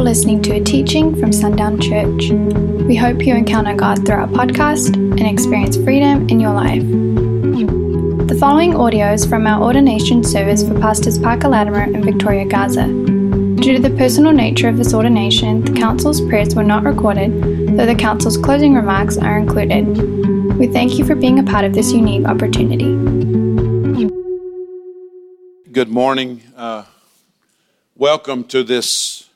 You're listening to a teaching from Sundown Church. We hope you encounter God through our podcast and experience freedom in your life. The following audio is from our ordination service for Pastors Parker Latimer and Victoria Garza. Due to the personal nature of this ordination, the Council's prayers were not recorded, though the Council's closing remarks are included. We thank you for being a part of this unique opportunity. Good morning. Welcome to this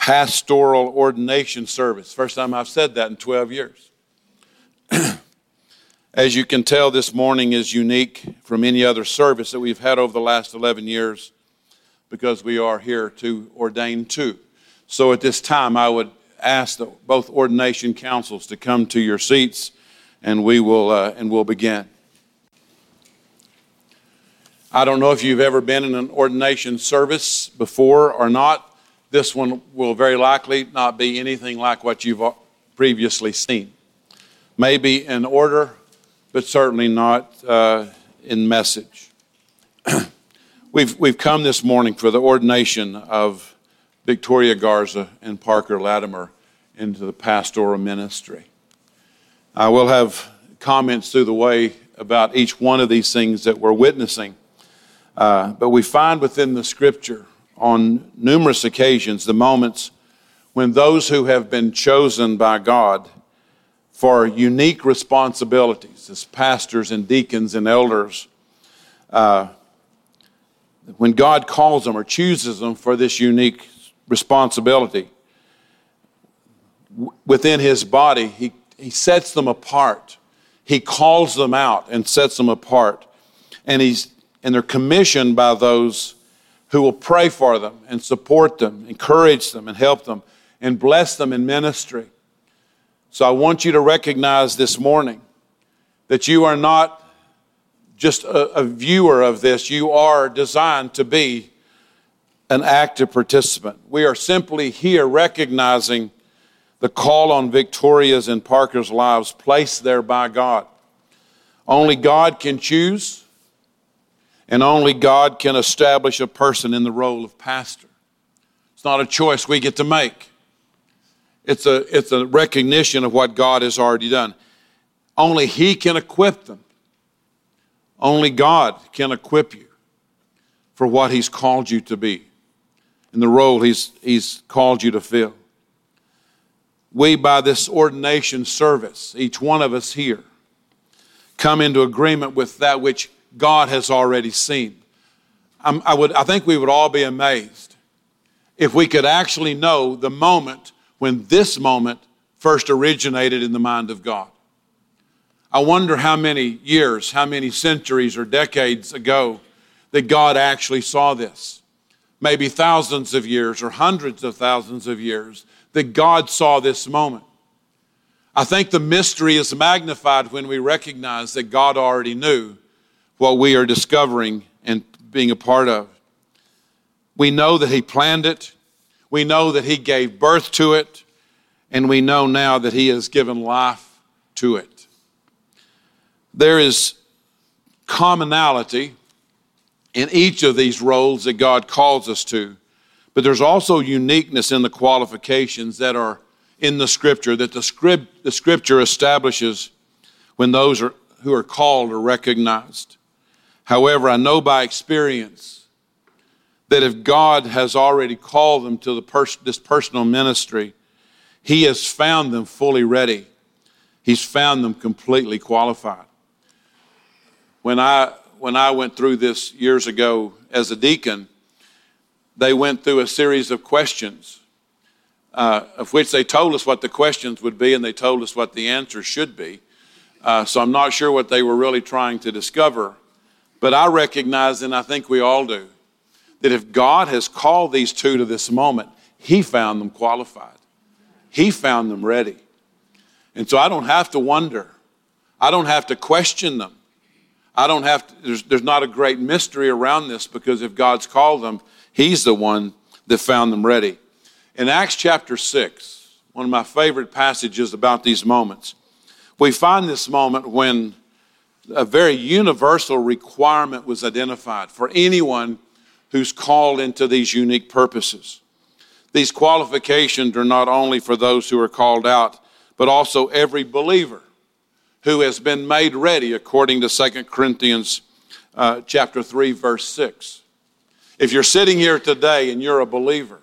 pastoral ordination service. First time I've said that in 12 years. As you can tell, this morning is unique from any other service that we've had over the last 11 years because we are here to ordain two. So at this time, I would ask both ordination councils to come to your seats, and we'll begin. I don't know if you've ever been in an ordination service before or not. This one will very likely not be anything like what you've previously seen. Maybe in order, but certainly not in message. We've come this morning for the ordination of Victoria Garza and Parker Latimer into the pastoral ministry. I will have comments through the way about each one of these things that we're witnessing, but we find within the Scripture on numerous occasions the moments when those who have been chosen by God for unique responsibilities as pastors and deacons and elders, when God calls them or chooses them for this unique responsibility, within his body, he sets them apart. He calls them out and sets them apart. And they're commissioned by those who will pray for them and support them, encourage them and help them, and bless them in ministry. So I want you to recognize this morning that you are not just a viewer of this. You are designed to be an active participant. We are simply here recognizing the call on Victoria's and Parker's lives placed there by God. Only God can choose, and only God can establish a person in the role of pastor. It's not a choice we get to make. It's a recognition of what God has already done. Only he can equip them. Only God can equip you for what he's called you to be and the role he's called you to fill. We, by this ordination service, each one of us here, come into agreement with that which God has already seen. I think we would all be amazed if we could actually know the moment when this moment first originated in the mind of God. I wonder how many years, how many centuries or decades ago that God actually saw this. Maybe thousands of years or hundreds of thousands of years that God saw this moment. I think the mystery is magnified when we recognize that God already knew what we are discovering and being a part of. We know that he planned it. We know that he gave birth to it. And we know now that he has given life to it. There is commonality in each of these roles that God calls us to. But there's also uniqueness in the qualifications that are in the Scripture, that the Scripture establishes when those who are called are recognized. However, I know by experience that if God has already called them to this personal ministry, he has found them fully ready. He's found them completely qualified. When I went through this years ago as a deacon, they went through a series of questions, of which they told us what the questions would be and they told us what the answer should be. So I'm not sure what they were really trying to discover. But I recognize, and I think we all do, that if God has called these two to this moment, he found them qualified. He found them ready. And so I don't have to wonder. I don't have to question them. There's not a great mystery around this because if God's called them, he's the one that found them ready. In Acts chapter 6, one of my favorite passages about these moments, we find this moment when a very universal requirement was identified for anyone who's called into these unique purposes. These qualifications are not only for those who are called out, but also every believer who has been made ready according to 2 Corinthians chapter 3, verse 6. If you're sitting here today and you're a believer,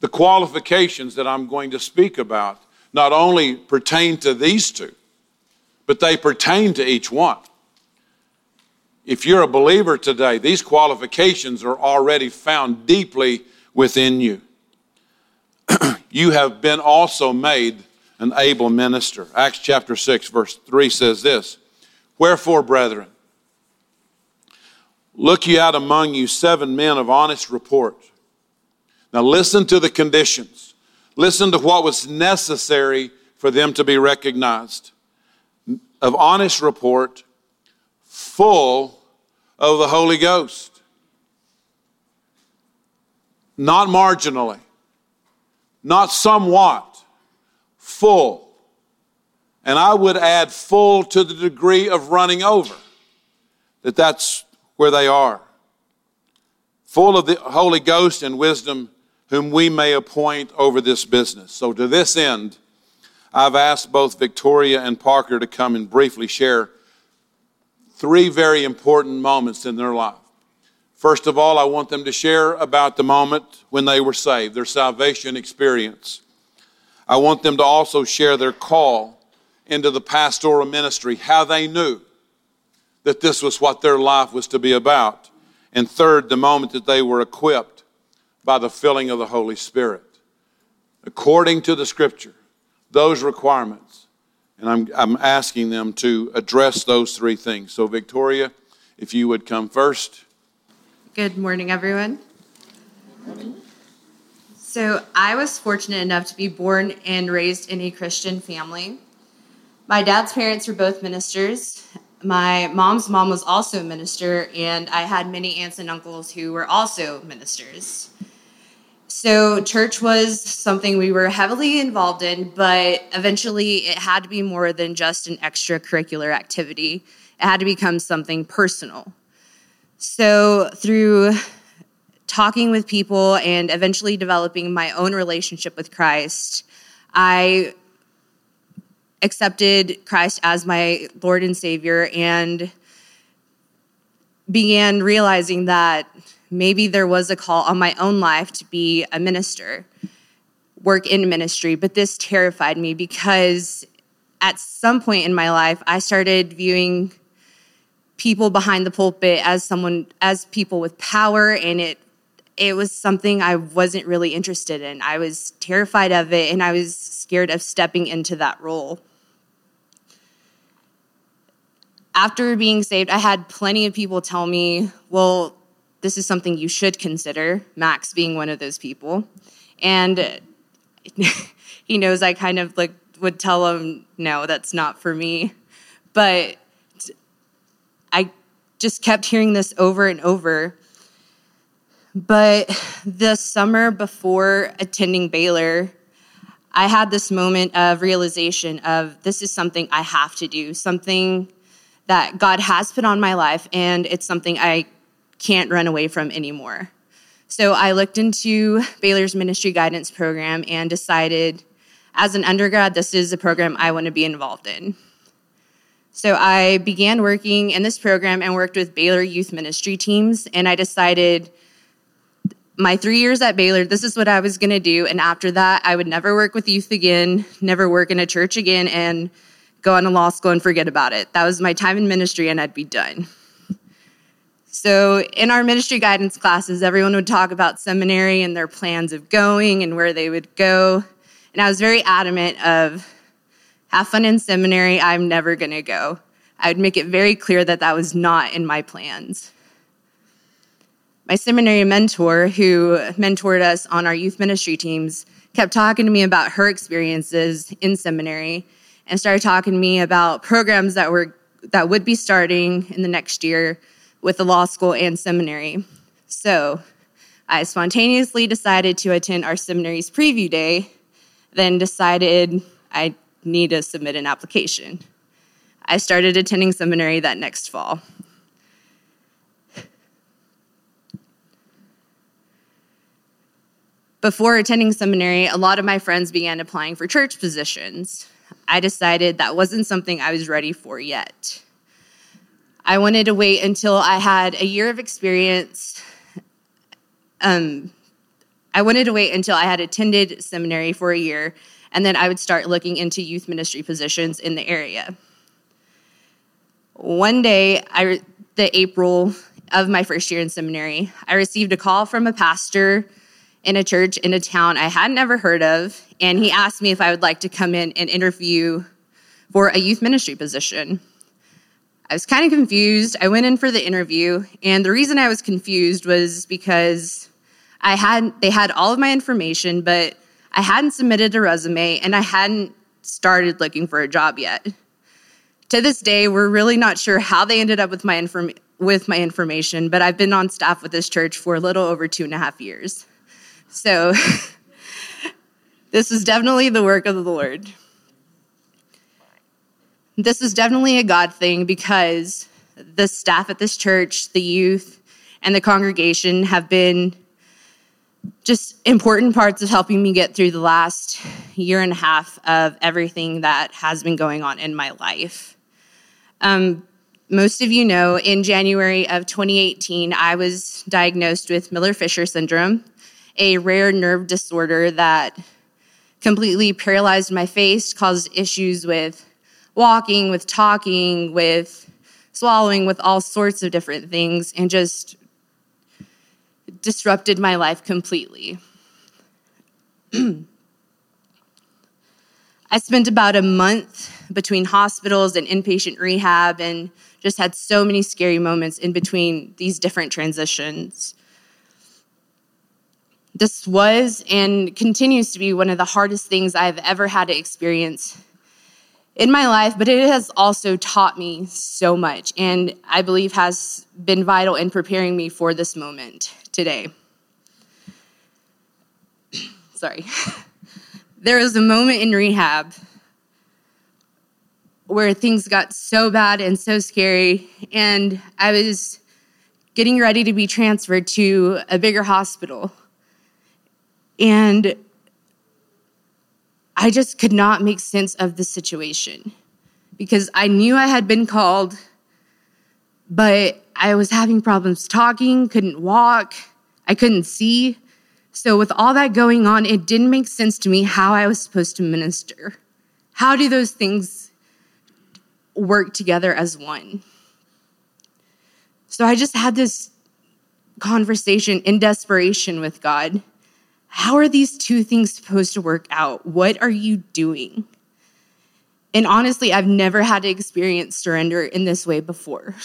the qualifications that I'm going to speak about not only pertain to these two, but they pertain to each one. If you're a believer today, these qualifications are already found deeply within you. You have been also made an able minister. Acts chapter 6, verse 3 says this, "Wherefore, brethren, look ye out among you 7 men of honest report." Now listen to the conditions. Listen to what was necessary for them to be recognized. Of honest report, full of the Holy Ghost. Not marginally, not somewhat, full. And I would add full to the degree of running over, that's where they are. Full of the Holy Ghost and wisdom, whom we may appoint over this business. So to this end, I've asked both Victoria and Parker to come and briefly share 3 very important moments in their life. First of all, I want them to share about the moment when they were saved, their salvation experience. I want them to also share their call into the pastoral ministry, how they knew that this was what their life was to be about. And third, the moment that they were equipped by the filling of the Holy Spirit. According to the Scripture, those requirements, and I'm asking them to address those 3 things. So Victoria, if you would come first. Good morning, everyone. Good morning. So I was fortunate enough to be born and raised in a Christian family. My dad's parents were both ministers. My mom's mom was also a minister, and I had many aunts and uncles who were also ministers. So church was something we were heavily involved in, but eventually it had to be more than just an extracurricular activity. It had to become something personal. So through talking with people and eventually developing my own relationship with Christ, I accepted Christ as my Lord and Savior and began realizing that maybe there was a call on my own life to be a minister, work in ministry. But this terrified me because at some point in my life, I started viewing people behind the pulpit as people with power, and it was something I wasn't really interested in. I was terrified of it, and I was scared of stepping into that role. After being saved, I had plenty of people tell me, well, this is something you should consider, Max being one of those people. And he knows I kind of would tell him, no, that's not for me. But I just kept hearing this over and over. But the summer before attending Baylor, I had this moment of realization of this is something I have to do, something that God has put on my life, and it's something I can't run away from anymore. So I looked into Baylor's ministry guidance program and decided as an undergrad, this is a program I want to be involved in. So I began working in this program and worked with Baylor youth ministry teams, and I decided my 3 years at Baylor, this is what I was going to do, and after that, I would never work with youth again, never work in a church again, and go on to law school and forget about it. That was my time in ministry, and I'd be done. So in our ministry guidance classes, everyone would talk about seminary and their plans of going and where they would go, and I was very adamant of, have fun in seminary, I'm never going to go. I would make it very clear that that was not in my plans. My seminary mentor, who mentored us on our youth ministry teams, kept talking to me about her experiences in seminary and started talking to me about programs that would be starting in the next year with the law school and seminary. So I spontaneously decided to attend our seminary's preview day, then decided I need to submit an application. I started attending seminary that next fall. Before attending seminary, a lot of my friends began applying for church positions. I decided that wasn't something I was ready for yet. I wanted to wait until I had a year of experience. I wanted to wait until I had attended seminary for a year, and then I would start looking into youth ministry positions in the area. One day, the April of my first year in seminary, I received a call from a pastor in a church in a town I hadn't ever heard of, and he asked me if I would like to come in and interview for a youth ministry position. I was kind of confused. I went in for the interview, and the reason I was confused was because they had all of my information, but I hadn't submitted a resume, and I hadn't started looking for a job yet. To this day, we're really not sure how they ended up with my information, but I've been on staff with this church for a little over 2.5 years. So this is definitely the work of the Lord. This is definitely a God thing because the staff at this church, the youth, and the congregation have been just important parts of helping me get through the last year and a half of everything that has been going on in my life. Most of you know, in January of 2018, I was diagnosed with Miller-Fisher syndrome, a rare nerve disorder that completely paralyzed my face, caused issues with walking, with talking, with swallowing, with all sorts of different things, and just disrupted my life completely. I spent about a month between hospitals and inpatient rehab and just had so many scary moments in between these different transitions. This was and continues to be one of the hardest things I've ever had to experience in my life, but it has also taught me so much, and I believe has been vital in preparing me for this moment today. Sorry. There was a moment in rehab where things got so bad and so scary, and I was getting ready to be transferred to a bigger hospital, and I just could not make sense of the situation because I knew I had been called, but I was having problems talking, couldn't walk, I couldn't see. So with all that going on, it didn't make sense to me how I was supposed to minister. How do those things work together as one? So I just had this conversation in desperation with God. How are these two things supposed to work out? What are you doing? And honestly, I've never had to experience surrender in this way before.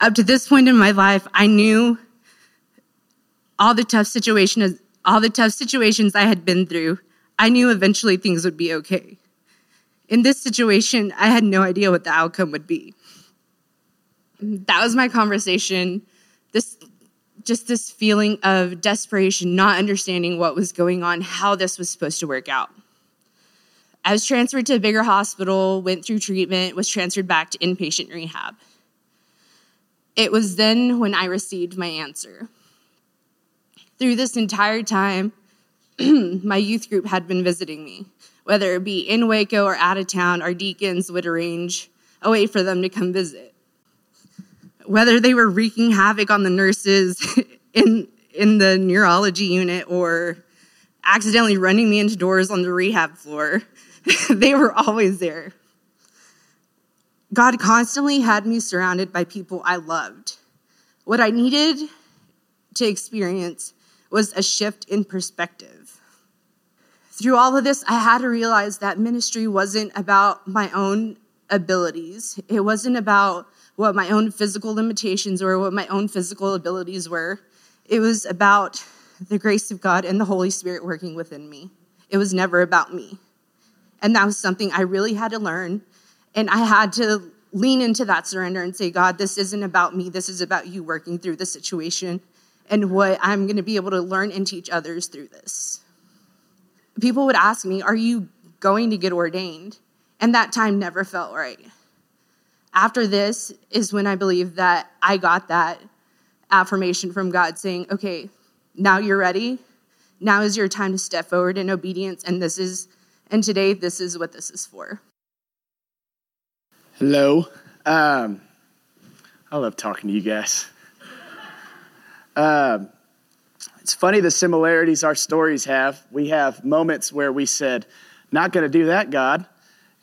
Up to this point in my life, I knew all the tough situations I had been through, I knew eventually things would be okay. In this situation, I had no idea what the outcome would be. That was my conversation. Just this feeling of desperation, not understanding what was going on, how this was supposed to work out. I was transferred to a bigger hospital, went through treatment, was transferred back to inpatient rehab. It was then when I received my answer. Through this entire time, my youth group had been visiting me, whether it be in Waco or out of town. Our deacons would arrange a way for them to come visit. Whether they were wreaking havoc on the nurses in the neurology unit or accidentally running me into doors on the rehab floor, they were always there. God constantly had me surrounded by people I loved. What I needed to experience was a shift in perspective. Through all of this, I had to realize that ministry wasn't about my own abilities. It wasn't about what my own physical limitations or what my own physical abilities were. It was about the grace of God and the Holy Spirit working within me. It was never about me. And that was something I really had to learn. And I had to lean into that surrender and say, God, this isn't about me. This is about you working through the situation and what I'm going to be able to learn and teach others through this. People would ask me, are you going to get ordained? And that time never felt right. After this is when I believe that I got that affirmation from God saying, okay, now you're ready. Now is your time to step forward in obedience. And today, this is what this is for. Hello. I love talking to you guys. It's funny the similarities our stories have. We have moments where we said, not going to do that, God,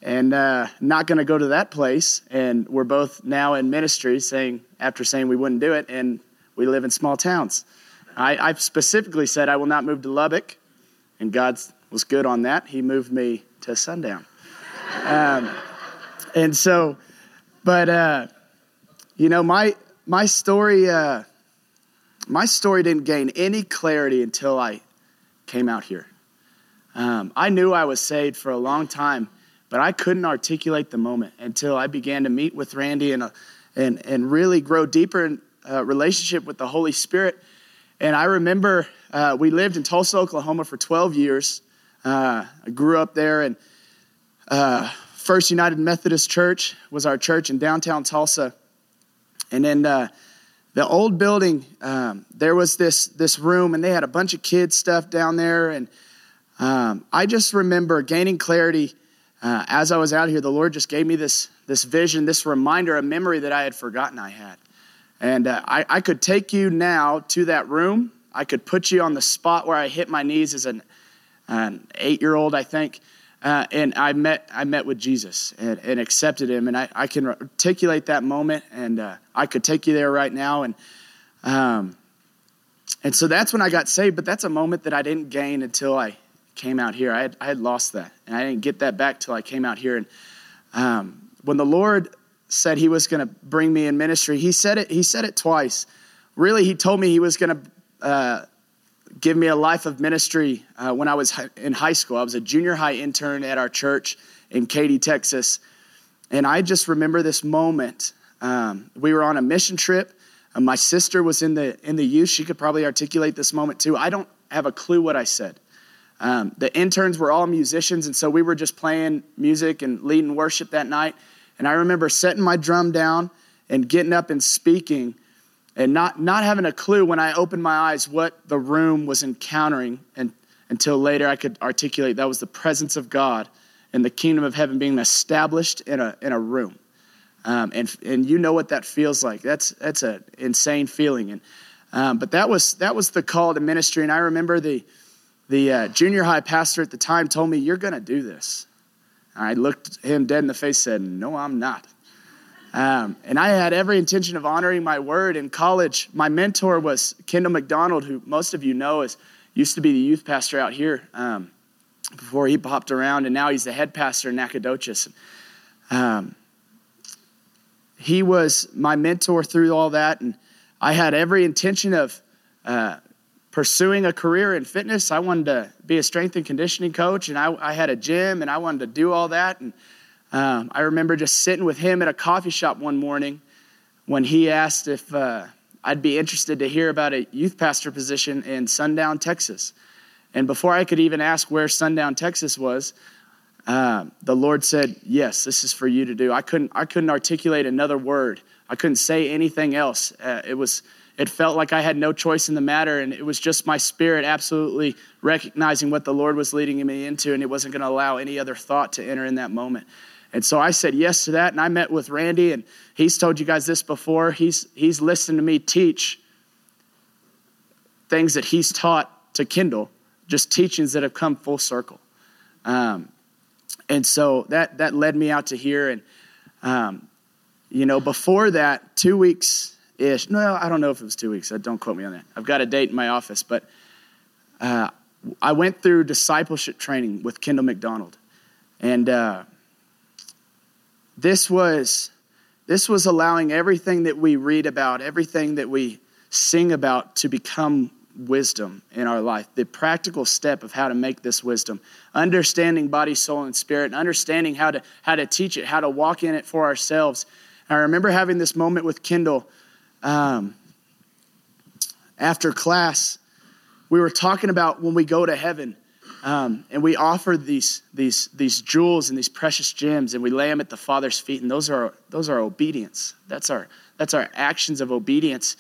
and not going to go to that place. And we're both now in ministry after saying we wouldn't do it, and we live in small towns. I specifically said I will not move to Lubbock, and God was good on that. He moved me to Sundown. My story didn't gain any clarity until I came out here. I knew I was saved for a long time, but I couldn't articulate the moment until I began to meet with Randy and really grow deeper in a relationship with the Holy Spirit. And I remember we lived in Tulsa, Oklahoma for 12 years. I grew up there, and First United Methodist Church was our church in downtown Tulsa. And then the old building, there was this room, and they had a bunch of kids' stuff down there. And I just remember gaining clarity as I was out here. The Lord just gave me this vision, this reminder, a memory that I had forgotten I had. And I could take you now to that room. I could put you on the spot where I hit my knees as an 8-year-old, I think. And I met with Jesus and accepted him. And I can articulate that moment, and I could take you there right now. And so that's when I got saved, but that's a moment that I didn't gain until I came out here. I had lost that, and I didn't get that back till I came out here. And when the Lord said he was going to bring me in ministry, he said it twice. Really, he told me he was going to give me a life of ministry when I was in high school. I was a junior high intern at our church in Katy, Texas. And I just remember this moment. We were on a mission trip. My sister was in the youth. She could probably articulate this moment too. I don't have a clue what I said. The interns were all musicians, and so we were just playing music and leading worship that night. And I remember setting my drum down and getting up and speaking, and not having a clue when I opened my eyes what the room was encountering, and until later I could articulate that was the presence of God and the kingdom of heaven being established in a room. And you know what that feels like. That's an insane feeling. And but that was the call to ministry. And I remember the junior high pastor at the time told me, "You're going to do this." I looked him dead in the face and said, "No, I'm not." And I had every intention of honoring my word. In college, my mentor was Kendall McDonald, who most of you know used to be the youth pastor out here before he popped around, and now he's the head pastor in Nacogdoches. He was my mentor through all that, and I had every intention of pursuing a career in fitness. I wanted to be a strength and conditioning coach, and I had a gym, and I wanted to do all that. And I remember just sitting with him at a coffee shop one morning when he asked if I'd be interested to hear about a youth pastor position in Sundown, Texas. And before I could even ask where Sundown, Texas was, the Lord said, "Yes, this is for you to do." I couldn't articulate another word. I couldn't say anything else. It felt like I had no choice in the matter, and it was just my spirit absolutely recognizing what the Lord was leading me into, and it wasn't going to allow any other thought to enter in that moment. And so I said yes to that, and I met with Randy, and he's told you guys this before. He's listened to me teach things that he's taught to Kendall, just teachings that have come full circle. And so that led me out to here. And, before that, 2 weeks-ish. No, I don't know if it was 2 weeks. Don't quote me on that. I've got a date in my office. But I went through discipleship training with Kendall McDonald. And this was allowing everything that we read about, everything that we sing about to become wisdom in our life, the practical step of how to make this wisdom, understanding body, soul, and spirit, and understanding how to teach it, how to walk in it for ourselves. And I remember having this moment with Kendall. After class, we were talking about when we go to heaven, and we offer these jewels and these precious gems, and we lay them at the Father's feet, and those are our obedience. That's our actions of obedience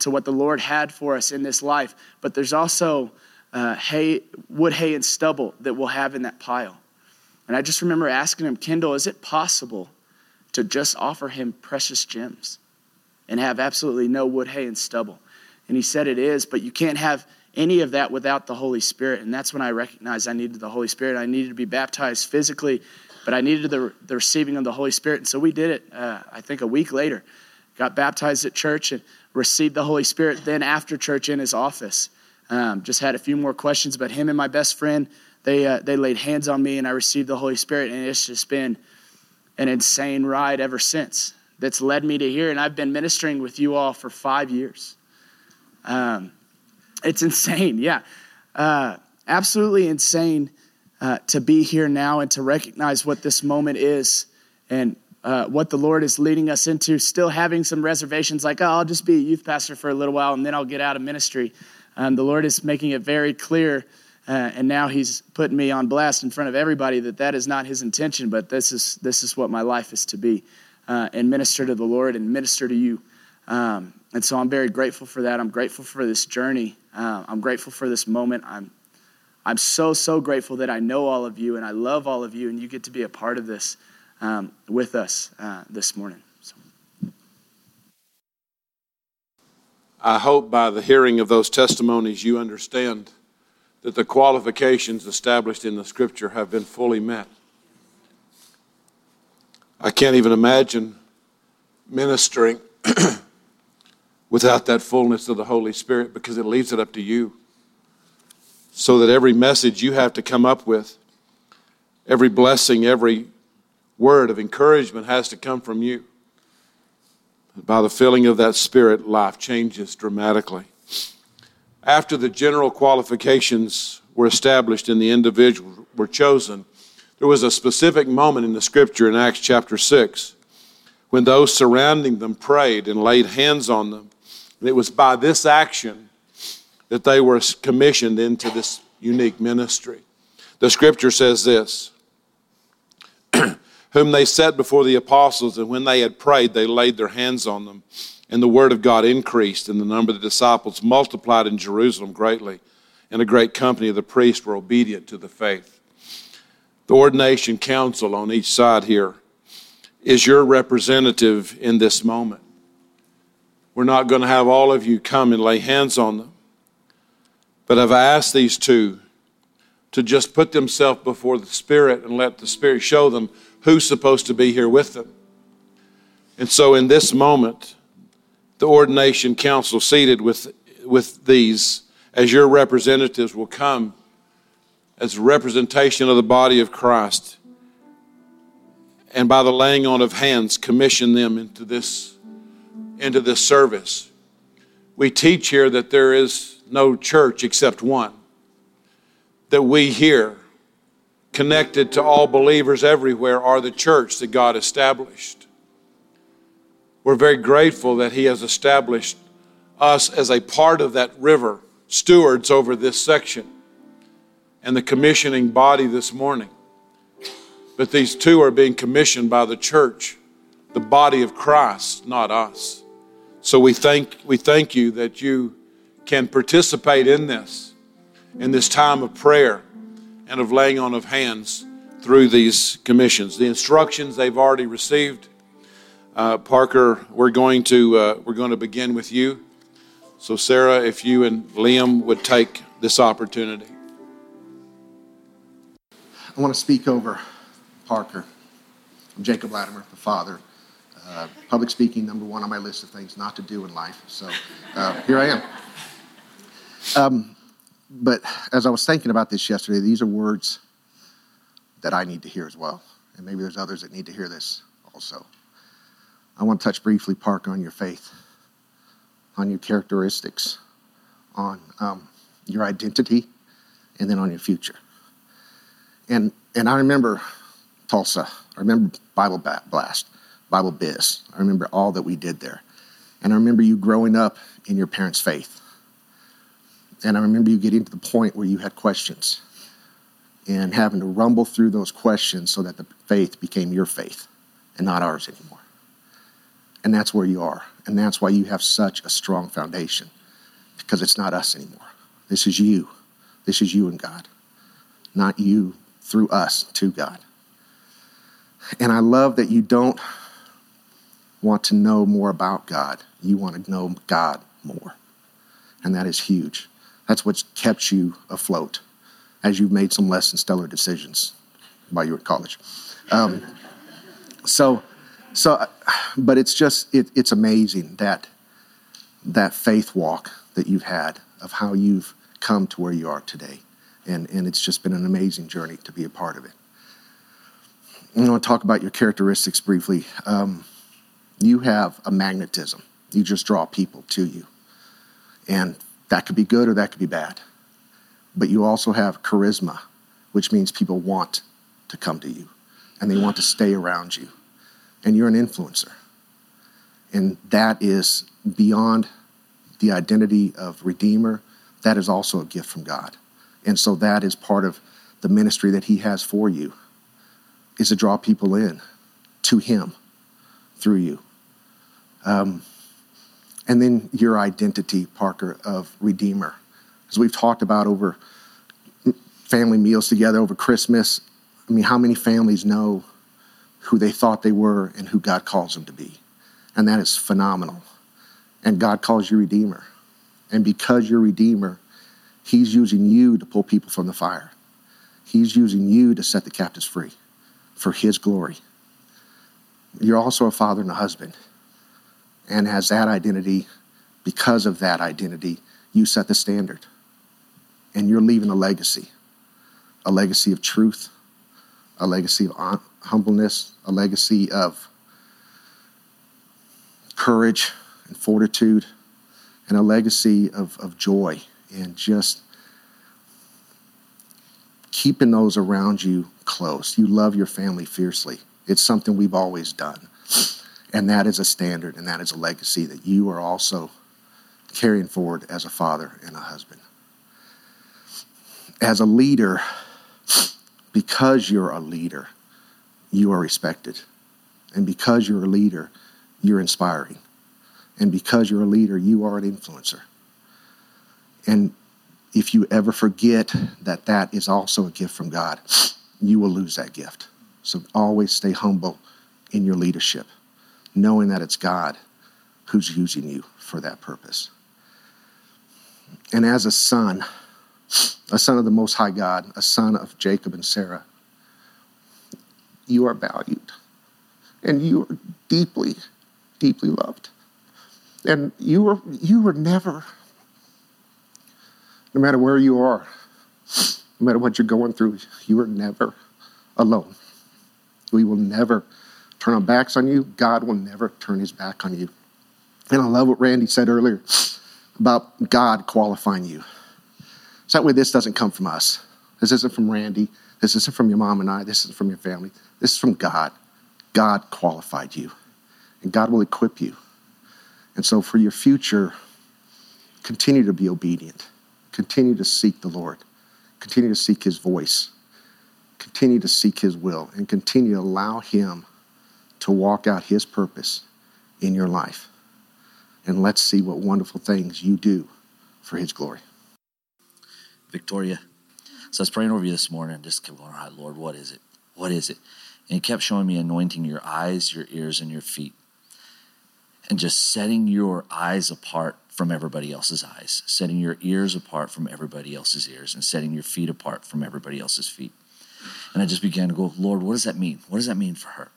to what the Lord had for us in this life. But there's also hay and stubble that we'll have in that pile. And I just remember asking him, Kendall, is it possible to just offer him precious gems and have absolutely no wood, hay, and stubble? And he said it is, but you can't have any of that without the Holy Spirit. And that's when I recognized I needed the Holy Spirit. I needed to be baptized physically, but I needed the receiving of the Holy Spirit. And so we did it, I think a week later. Got baptized at church and received the Holy Spirit then after church in his office. Just had a few more questions, but him and my best friend, they laid hands on me and I received the Holy Spirit. And it's just been an insane ride ever since that's led me to here. And I've been ministering with you all for 5 years. It's insane, yeah. Absolutely insane to be here now and to recognize what this moment is and what the Lord is leading us into. Still having some reservations like, I'll just be a youth pastor for a little while and then I'll get out of ministry. The Lord is making it very clear, and now he's putting me on blast in front of everybody that is not his intention, but this is what my life is to be, and minister to the Lord and minister to you. And so I'm very grateful for that. I'm grateful for this journey. I'm grateful for this moment. I'm so, so grateful that I know all of you and I love all of you and you get to be a part of this with us this morning. So. I hope by the hearing of those testimonies you understand that the qualifications established in the Scripture have been fully met. I can't even imagine ministering without that fullness of the Holy Spirit, because it leaves it up to you. So that every message you have to come up with, every blessing, every word of encouragement has to come from you. By the filling of that Spirit, life changes dramatically. After the general qualifications were established and the individuals were chosen, there was a specific moment in the Scripture in Acts chapter 6 when those surrounding them prayed and laid hands on them. It was by this action that they were commissioned into this unique ministry. The Scripture says this, whom they set before the apostles, and when they had prayed, they laid their hands on them. And the word of God increased, and the number of the disciples multiplied in Jerusalem greatly, and a great company of the priests were obedient to the faith. The ordination council on each side here is your representative in this moment. We're not going to have all of you come and lay hands on them. But I've asked these two to just put themselves before the Spirit and let the Spirit show them who's supposed to be here with them. And so in this moment, the ordination council seated with these as your representatives will come as representation of the body of Christ. And by the laying on of hands, commission them into this service. We teach here that there is no church except one. That we here, connected to all believers everywhere, are the church that God established. We're very grateful that he has established us as a part of that river, stewards over this section and the commissioning body this morning. But these two are being commissioned by the church, the body of Christ, not us. So we thank you that you can participate in this time of prayer and of laying on of hands through these commissions. The instructions they've already received. Parker, we're going to begin with you. So Sarah, if you and Liam would take this opportunity. I want to speak over Parker. I'm Jacob Latimer, the father. Public speaking, number one on my list of things not to do in life. So here I am. But as I was thinking about this yesterday, these are words that I need to hear as well. And maybe there's others that need to hear this also. I want to touch briefly, Parker, on your faith, on your characteristics, on your identity, and then on your future. And I remember Tulsa. I remember Bible Blast, Bible Biz. I remember all that we did there. And I remember you growing up in your parents' faith. And I remember you getting to the point where you had questions and having to rumble through those questions so that the faith became your faith and not ours anymore. And that's where you are. And that's why you have such a strong foundation, because it's not us anymore. This is you. This is you and God, not you through us to God. And I love that you don't want to know more about God. You want to know God more. And that is huge. That's what's kept you afloat as you've made some less than stellar decisions while you were in college. But it's just, it's amazing that faith walk that you've had, of how you've come to where you are today. And it's just been an amazing journey to be a part of it. I want to talk about your characteristics briefly. You have a magnetism. You just draw people to you. And that could be good or that could be bad. But you also have charisma, which means people want to come to you and they want to stay around you. And you're an influencer. And that is beyond the identity of Redeemer. That is also a gift from God. And so that is part of the ministry that he has for you, is to draw people in to him through you. And then your identity, Parker, of Redeemer. As we've talked about over family meals together over Christmas, I mean, how many families know who they thought they were and who God calls them to be? And that is phenomenal. And God calls you Redeemer. And because you're Redeemer, he's using you to pull people from the fire. He's using you to set the captives free for his glory. You're also a father and a husband. And as that identity, because of that identity, you set the standard. And you're leaving a legacy of truth, a legacy of humbleness, a legacy of courage and fortitude, and a legacy of joy, and just keeping those around you close. You love your family fiercely. It's something we've always done. And that is a standard, and that is a legacy that you are also carrying forward as a father and a husband. As a leader, because you're a leader, you are respected. And because you're a leader, you're inspiring. And because you're a leader, you are an influencer. And if you ever forget that that is also a gift from God, you will lose that gift. So always stay humble in your leadership, knowing that it's God who's using you for that purpose. And as a son of the Most High God, a son of Jacob and Sarah, you are valued. And you are deeply, deeply loved. And you were never, no matter where you are, no matter what you're going through, you were never alone. We will never turn our backs on you. God will never turn his back on you. And I love what Randy said earlier about God qualifying you. So that way this doesn't come from us. This isn't from Randy. This isn't from your mom and I. This isn't from your family. This is from God. God qualified you. And God will equip you. And so for your future, continue to be obedient. Continue to seek the Lord. Continue to seek his voice. Continue to seek his will. And continue to allow him to walk out his purpose in your life. And let's see what wonderful things you do for his glory. Victoria, so I was praying over you this morning. Just kept going, all right, Lord, what is it? What is it? And he kept showing me anointing your eyes, your ears, and your feet. And just setting your eyes apart from everybody else's eyes, setting your ears apart from everybody else's ears, and setting your feet apart from everybody else's feet. And I just began to go, Lord, what does that mean? What does that mean for her?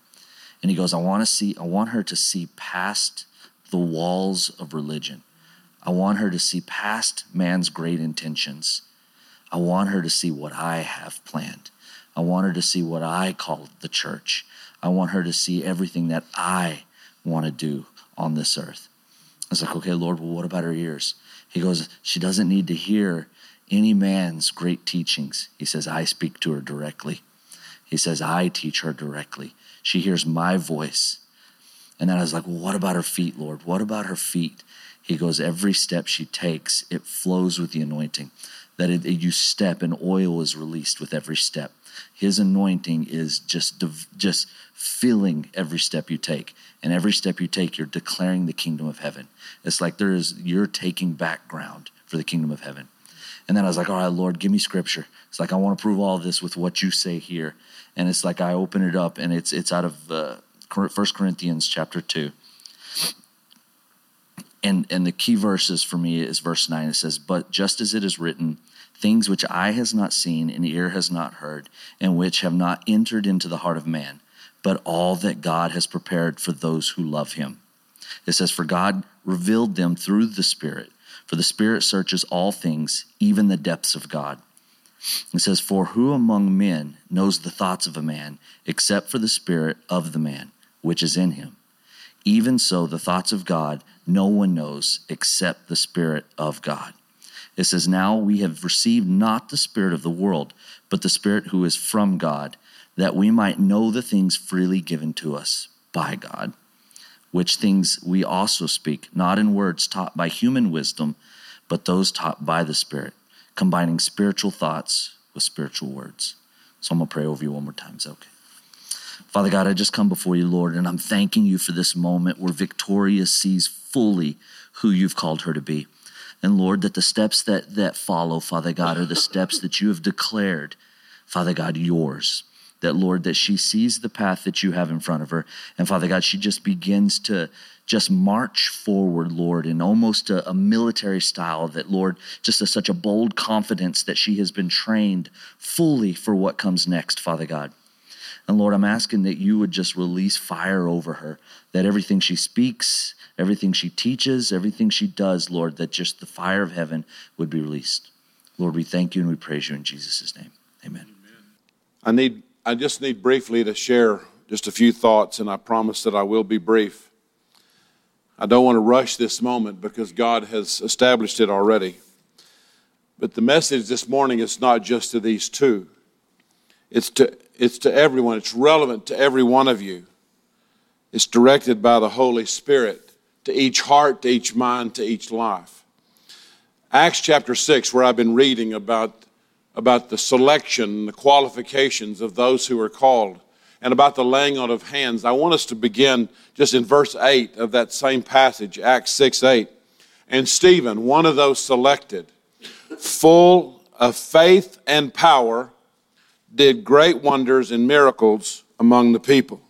And he goes, I want her to see past the walls of religion. I want her to see past man's great intentions. I want her to see what I have planned. I want her to see what I call the church. I want her to see everything that I want to do on this earth. I was like, okay, Lord, well, what about her ears? He goes, she doesn't need to hear any man's great teachings. He says, I speak to her directly. He says, I teach her directly. She hears my voice. And then I was like, well, what about her feet, Lord? What about her feet? He goes, every step she takes, it flows with the anointing. That you step and oil is released with every step. His anointing is just filling every step you take. And every step you take, you're declaring the kingdom of heaven. It's like you're taking back ground for the kingdom of heaven. And then I was like, all right, Lord, give me scripture. It's like, I want to prove all this with what you say here. And it's like, I open it up, and it's out of First Corinthians chapter 2. And the key verses for me is verse 9. It says, but just as it is written, things which eye has not seen and ear has not heard, and which have not entered into the heart of man, but all that God has prepared for those who love him. It says, for God revealed them through the Spirit, for the Spirit searches all things, even the depths of God. It says, for who among men knows the thoughts of a man, except for the spirit of the man, which is in him? Even so, the thoughts of God no one knows except the Spirit of God. It says, now we have received not the spirit of the world, but the Spirit who is from God, that we might know the things freely given to us by God, which things we also speak, not in words taught by human wisdom, but those taught by the Spirit, combining spiritual thoughts with spiritual words. So I'm going to pray over you one more time. Is that okay? Father God, I just come before you, Lord, and I'm thanking you for this moment where Victoria sees fully who you've called her to be. And Lord, that the steps that follow, Father God, are the steps that you have declared, Father God, yours. That, Lord, that she sees the path that you have in front of her. And, Father God, she just begins to just march forward, Lord, in almost a military style that, Lord, just such a bold confidence that she has been trained fully for what comes next, Father God. And, Lord, I'm asking that you would just release fire over her, that everything she speaks, everything she teaches, everything she does, Lord, that just the fire of heaven would be released. Lord, we thank you and we praise you in Jesus' name. Amen. I just need briefly to share just a few thoughts, and I promise that I will be brief. I don't want to rush this moment because God has established it already. But the message this morning is not just to these two. It's to everyone. It's relevant to every one of you. It's directed by the Holy Spirit to each heart, to each mind, to each life. Acts chapter 6, where I've been reading about the selection, the qualifications of those who are called, and about the laying on of hands. I want us to begin just in verse 8 of that same passage, Acts 6:8. And Stephen, one of those selected, full of faith and power, did great wonders and miracles among the people.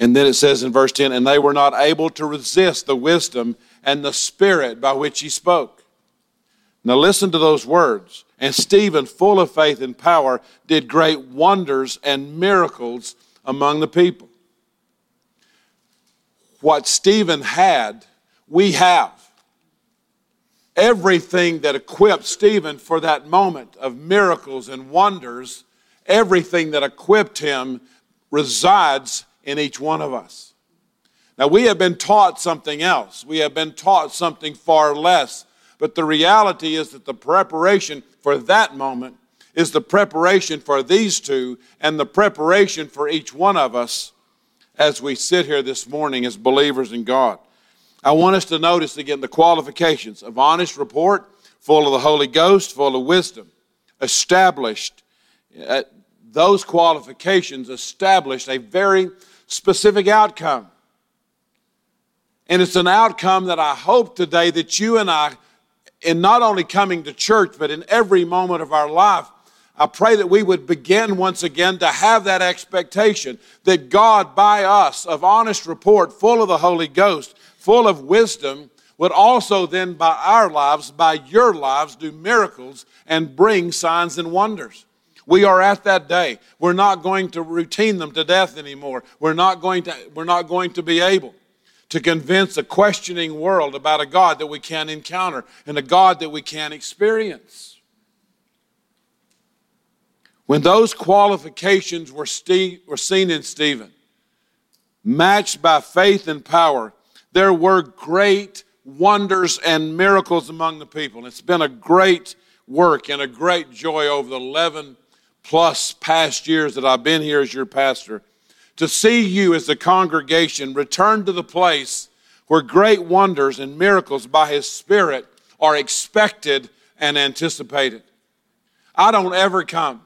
And then it says in verse 10, and they were not able to resist the wisdom and the spirit by which he spoke. Now listen to those words. And Stephen, full of faith and power, did great wonders and miracles among the people. What Stephen had, we have. Everything that equipped Stephen for that moment of miracles and wonders, everything that equipped him resides in each one of us. Now, we have been taught something else. We have been taught something far less. But the reality is that the preparation for that moment is the preparation for these two and the preparation for each one of us as we sit here this morning as believers in God. I want us to notice again the qualifications of honest report, full of the Holy Ghost, full of wisdom, established. Those qualifications established a very specific outcome. And it's an outcome that I hope today that you and I, in not only coming to church, but in every moment of our life, I pray that we would begin once again to have that expectation that God, by us, of honest report, full of the Holy Ghost, full of wisdom, would also then by our lives, by your lives, do miracles and bring signs and wonders. We are at that day. We're not going to routine them to death anymore. We're not going to be able to convince a questioning world about a God that we can't encounter and a God that we can't experience. When those qualifications were seen in Stephen, matched by faith and power, there were great wonders and miracles among the people. It's been a great work and a great joy over the 11 plus past years that I've been here as your pastor to see you as the congregation return to the place where great wonders and miracles by His Spirit are expected and anticipated. I don't ever come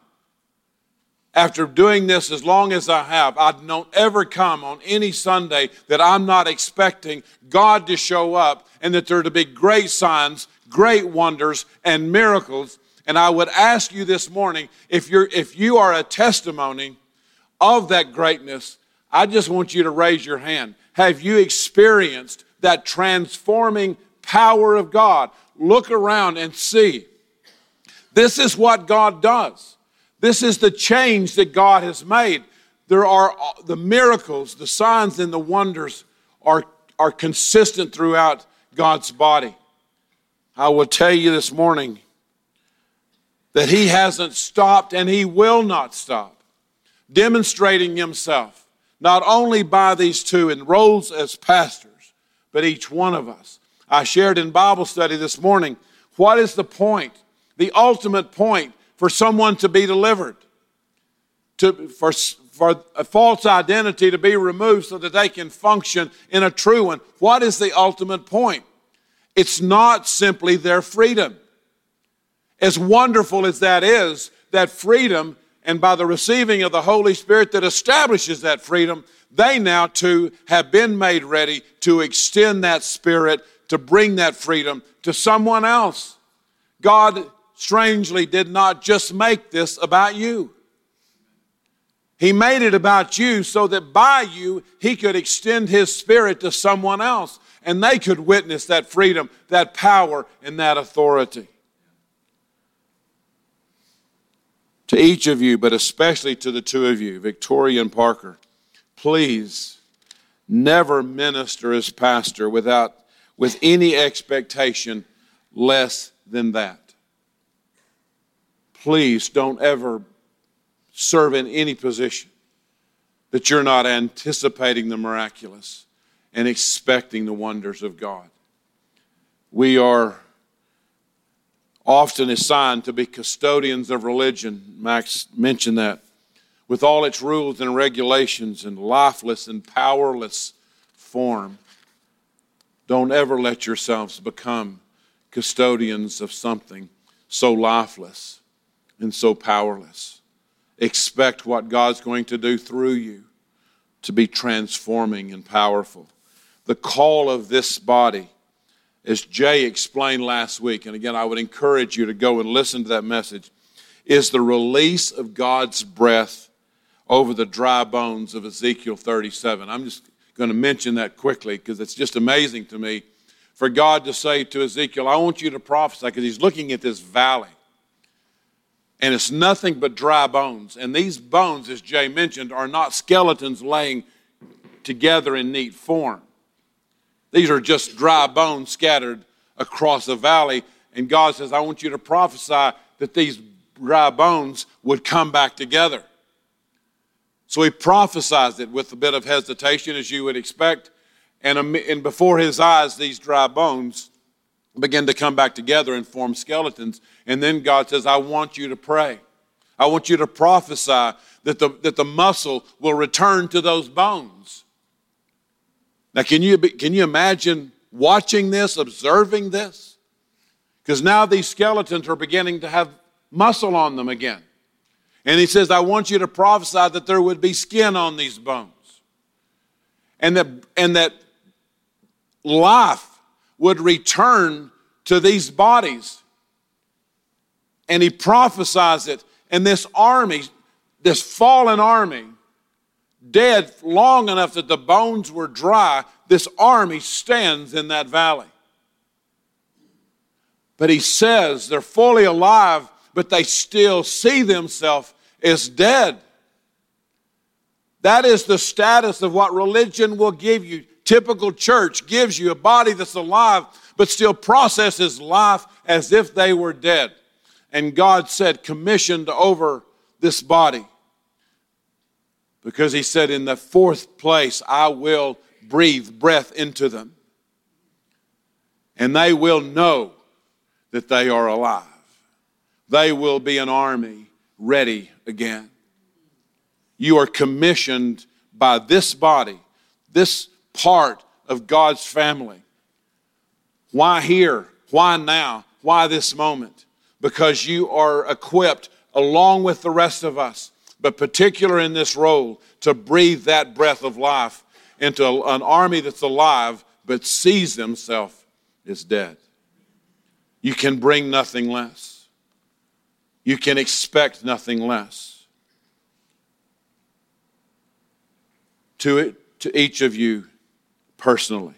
after doing this as long as I have, I don't ever come on any Sunday that I'm not expecting God to show up and that there are to be great signs, great wonders, and miracles. And I would ask you this morning, if you are a testimony of that greatness, I just want you to raise your hand. Have you experienced that transforming power of God? Look around and see. This is what God does. This is the change that God has made. There are the miracles, the signs, and the wonders are consistent throughout God's body. I will tell you this morning that He hasn't stopped and He will not stop demonstrating Himself, not only by these two enrolls as pastors, but each one of us. I shared in Bible study this morning, what is the point, the ultimate point for someone to be delivered, for a false identity to be removed so that they can function in a true one? What is the ultimate point? It's not simply their freedom. As wonderful as that is, that freedom, and by the receiving of the Holy Spirit that establishes that freedom, they now too have been made ready to extend that Spirit, to bring that freedom to someone else. God strangely did not just make this about you. He made it about you so that by you, He could extend His Spirit to someone else, and they could witness that freedom, that power, and that authority. To each of you, but especially to the two of you, Victoria and Parker, please never minister as pastor with any expectation less than that. Please don't ever serve in any position that you're not anticipating the miraculous and expecting the wonders of God. We are often assigned to be custodians of religion. Max mentioned that, with all its rules and regulations in lifeless and powerless form. Don't ever let yourselves become custodians of something so lifeless and so powerless. Expect what God's going to do through you to be transforming and powerful. The call of this body, as Jay explained last week, and again, I would encourage you to go and listen to that message, is the release of God's breath over the dry bones of Ezekiel 37. I'm just going to mention that quickly because it's just amazing to me for God to say to Ezekiel, I want you to prophesy, because He's looking at this valley, and it's nothing but dry bones. And these bones, as Jay mentioned, are not skeletons laying together in neat form. These are just dry bones scattered across the valley. And God says, I want you to prophesy that these dry bones would come back together. So He prophesies it with a bit of hesitation, as you would expect. And before His eyes, these dry bones begin to come back together and form skeletons. And then God says, I want you to pray. I want you to prophesy that the muscle will return to those bones. Now, can you imagine watching this, observing this? Because now these skeletons are beginning to have muscle on them again. And He says, I want you to prophesy that there would be skin on these bones. And that life would return to these bodies. And He prophesies it. And this army, this fallen army, dead long enough that the bones were dry, this army stands in that valley. But He says they're fully alive, but they still see themselves as dead. That is the status of what religion will give you. Typical church gives you a body that's alive, but still processes life as if they were dead. And God said, commissioned over this body, because He said, in the fourth place, I will breathe breath into them, and they will know that they are alive. They will be an army ready again. You are commissioned by this body, this part of God's family. Why here? Why now? Why this moment? Because you are equipped, along with the rest of us, but particular in this role to breathe that breath of life into an army that's alive but sees themselves as dead. You can bring nothing less. You can expect nothing less. To each of you personally,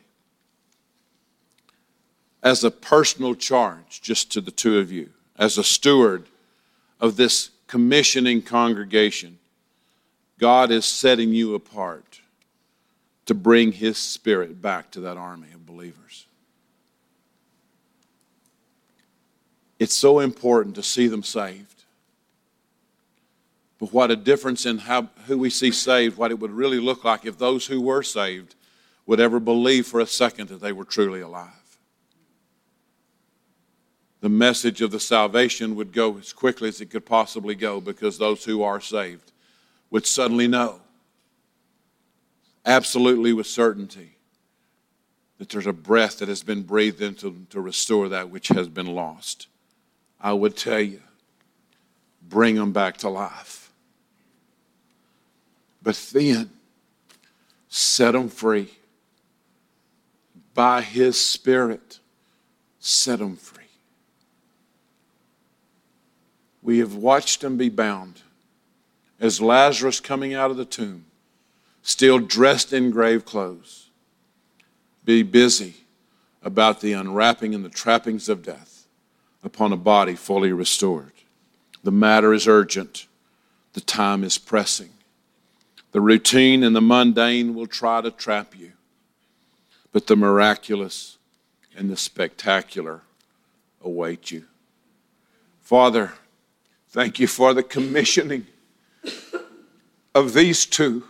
as a personal charge, just to the two of you, as a steward of this commissioning congregation, God is setting you apart to bring His Spirit back to that army of believers. It's so important to see them saved. But what a difference in who we see saved, what it would really look like if those who were saved would ever believe for a second that they were truly alive. The message of the salvation would go as quickly as it could possibly go because those who are saved would suddenly know, absolutely with certainty, that there's a breath that has been breathed into them to restore that which has been lost. I would tell you, bring them back to life. But then, set them free. By His Spirit, set them free. We have watched them be bound as Lazarus coming out of the tomb, still dressed in grave clothes, be busy about the unwrapping and the trappings of death upon a body fully restored. The matter is urgent. The time is pressing. The routine and the mundane will try to trap you, but the miraculous and the spectacular await you. Father, thank you for the commissioning of these two.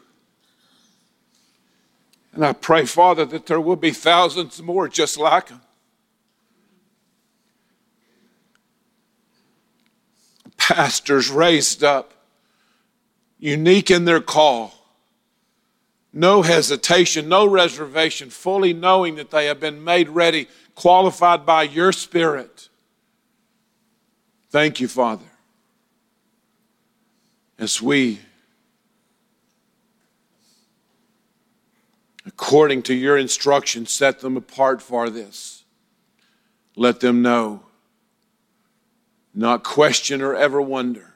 And I pray, Father, that there will be thousands more just like them. Pastors raised up, unique in their call. No hesitation, no reservation, fully knowing that they have been made ready, qualified by your Spirit. Thank you, Father. As we, according to your instruction, set them apart for this, let them know, not question or ever wonder.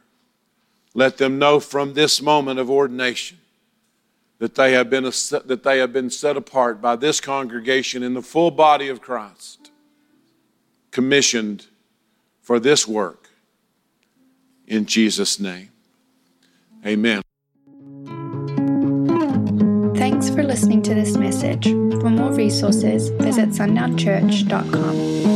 Let them know from this moment of ordination that they have been set apart by this congregation in the full body of Christ, commissioned for this work in Jesus' name. Amen. Thanks for listening to this message. For more resources, visit sundownchurch.com.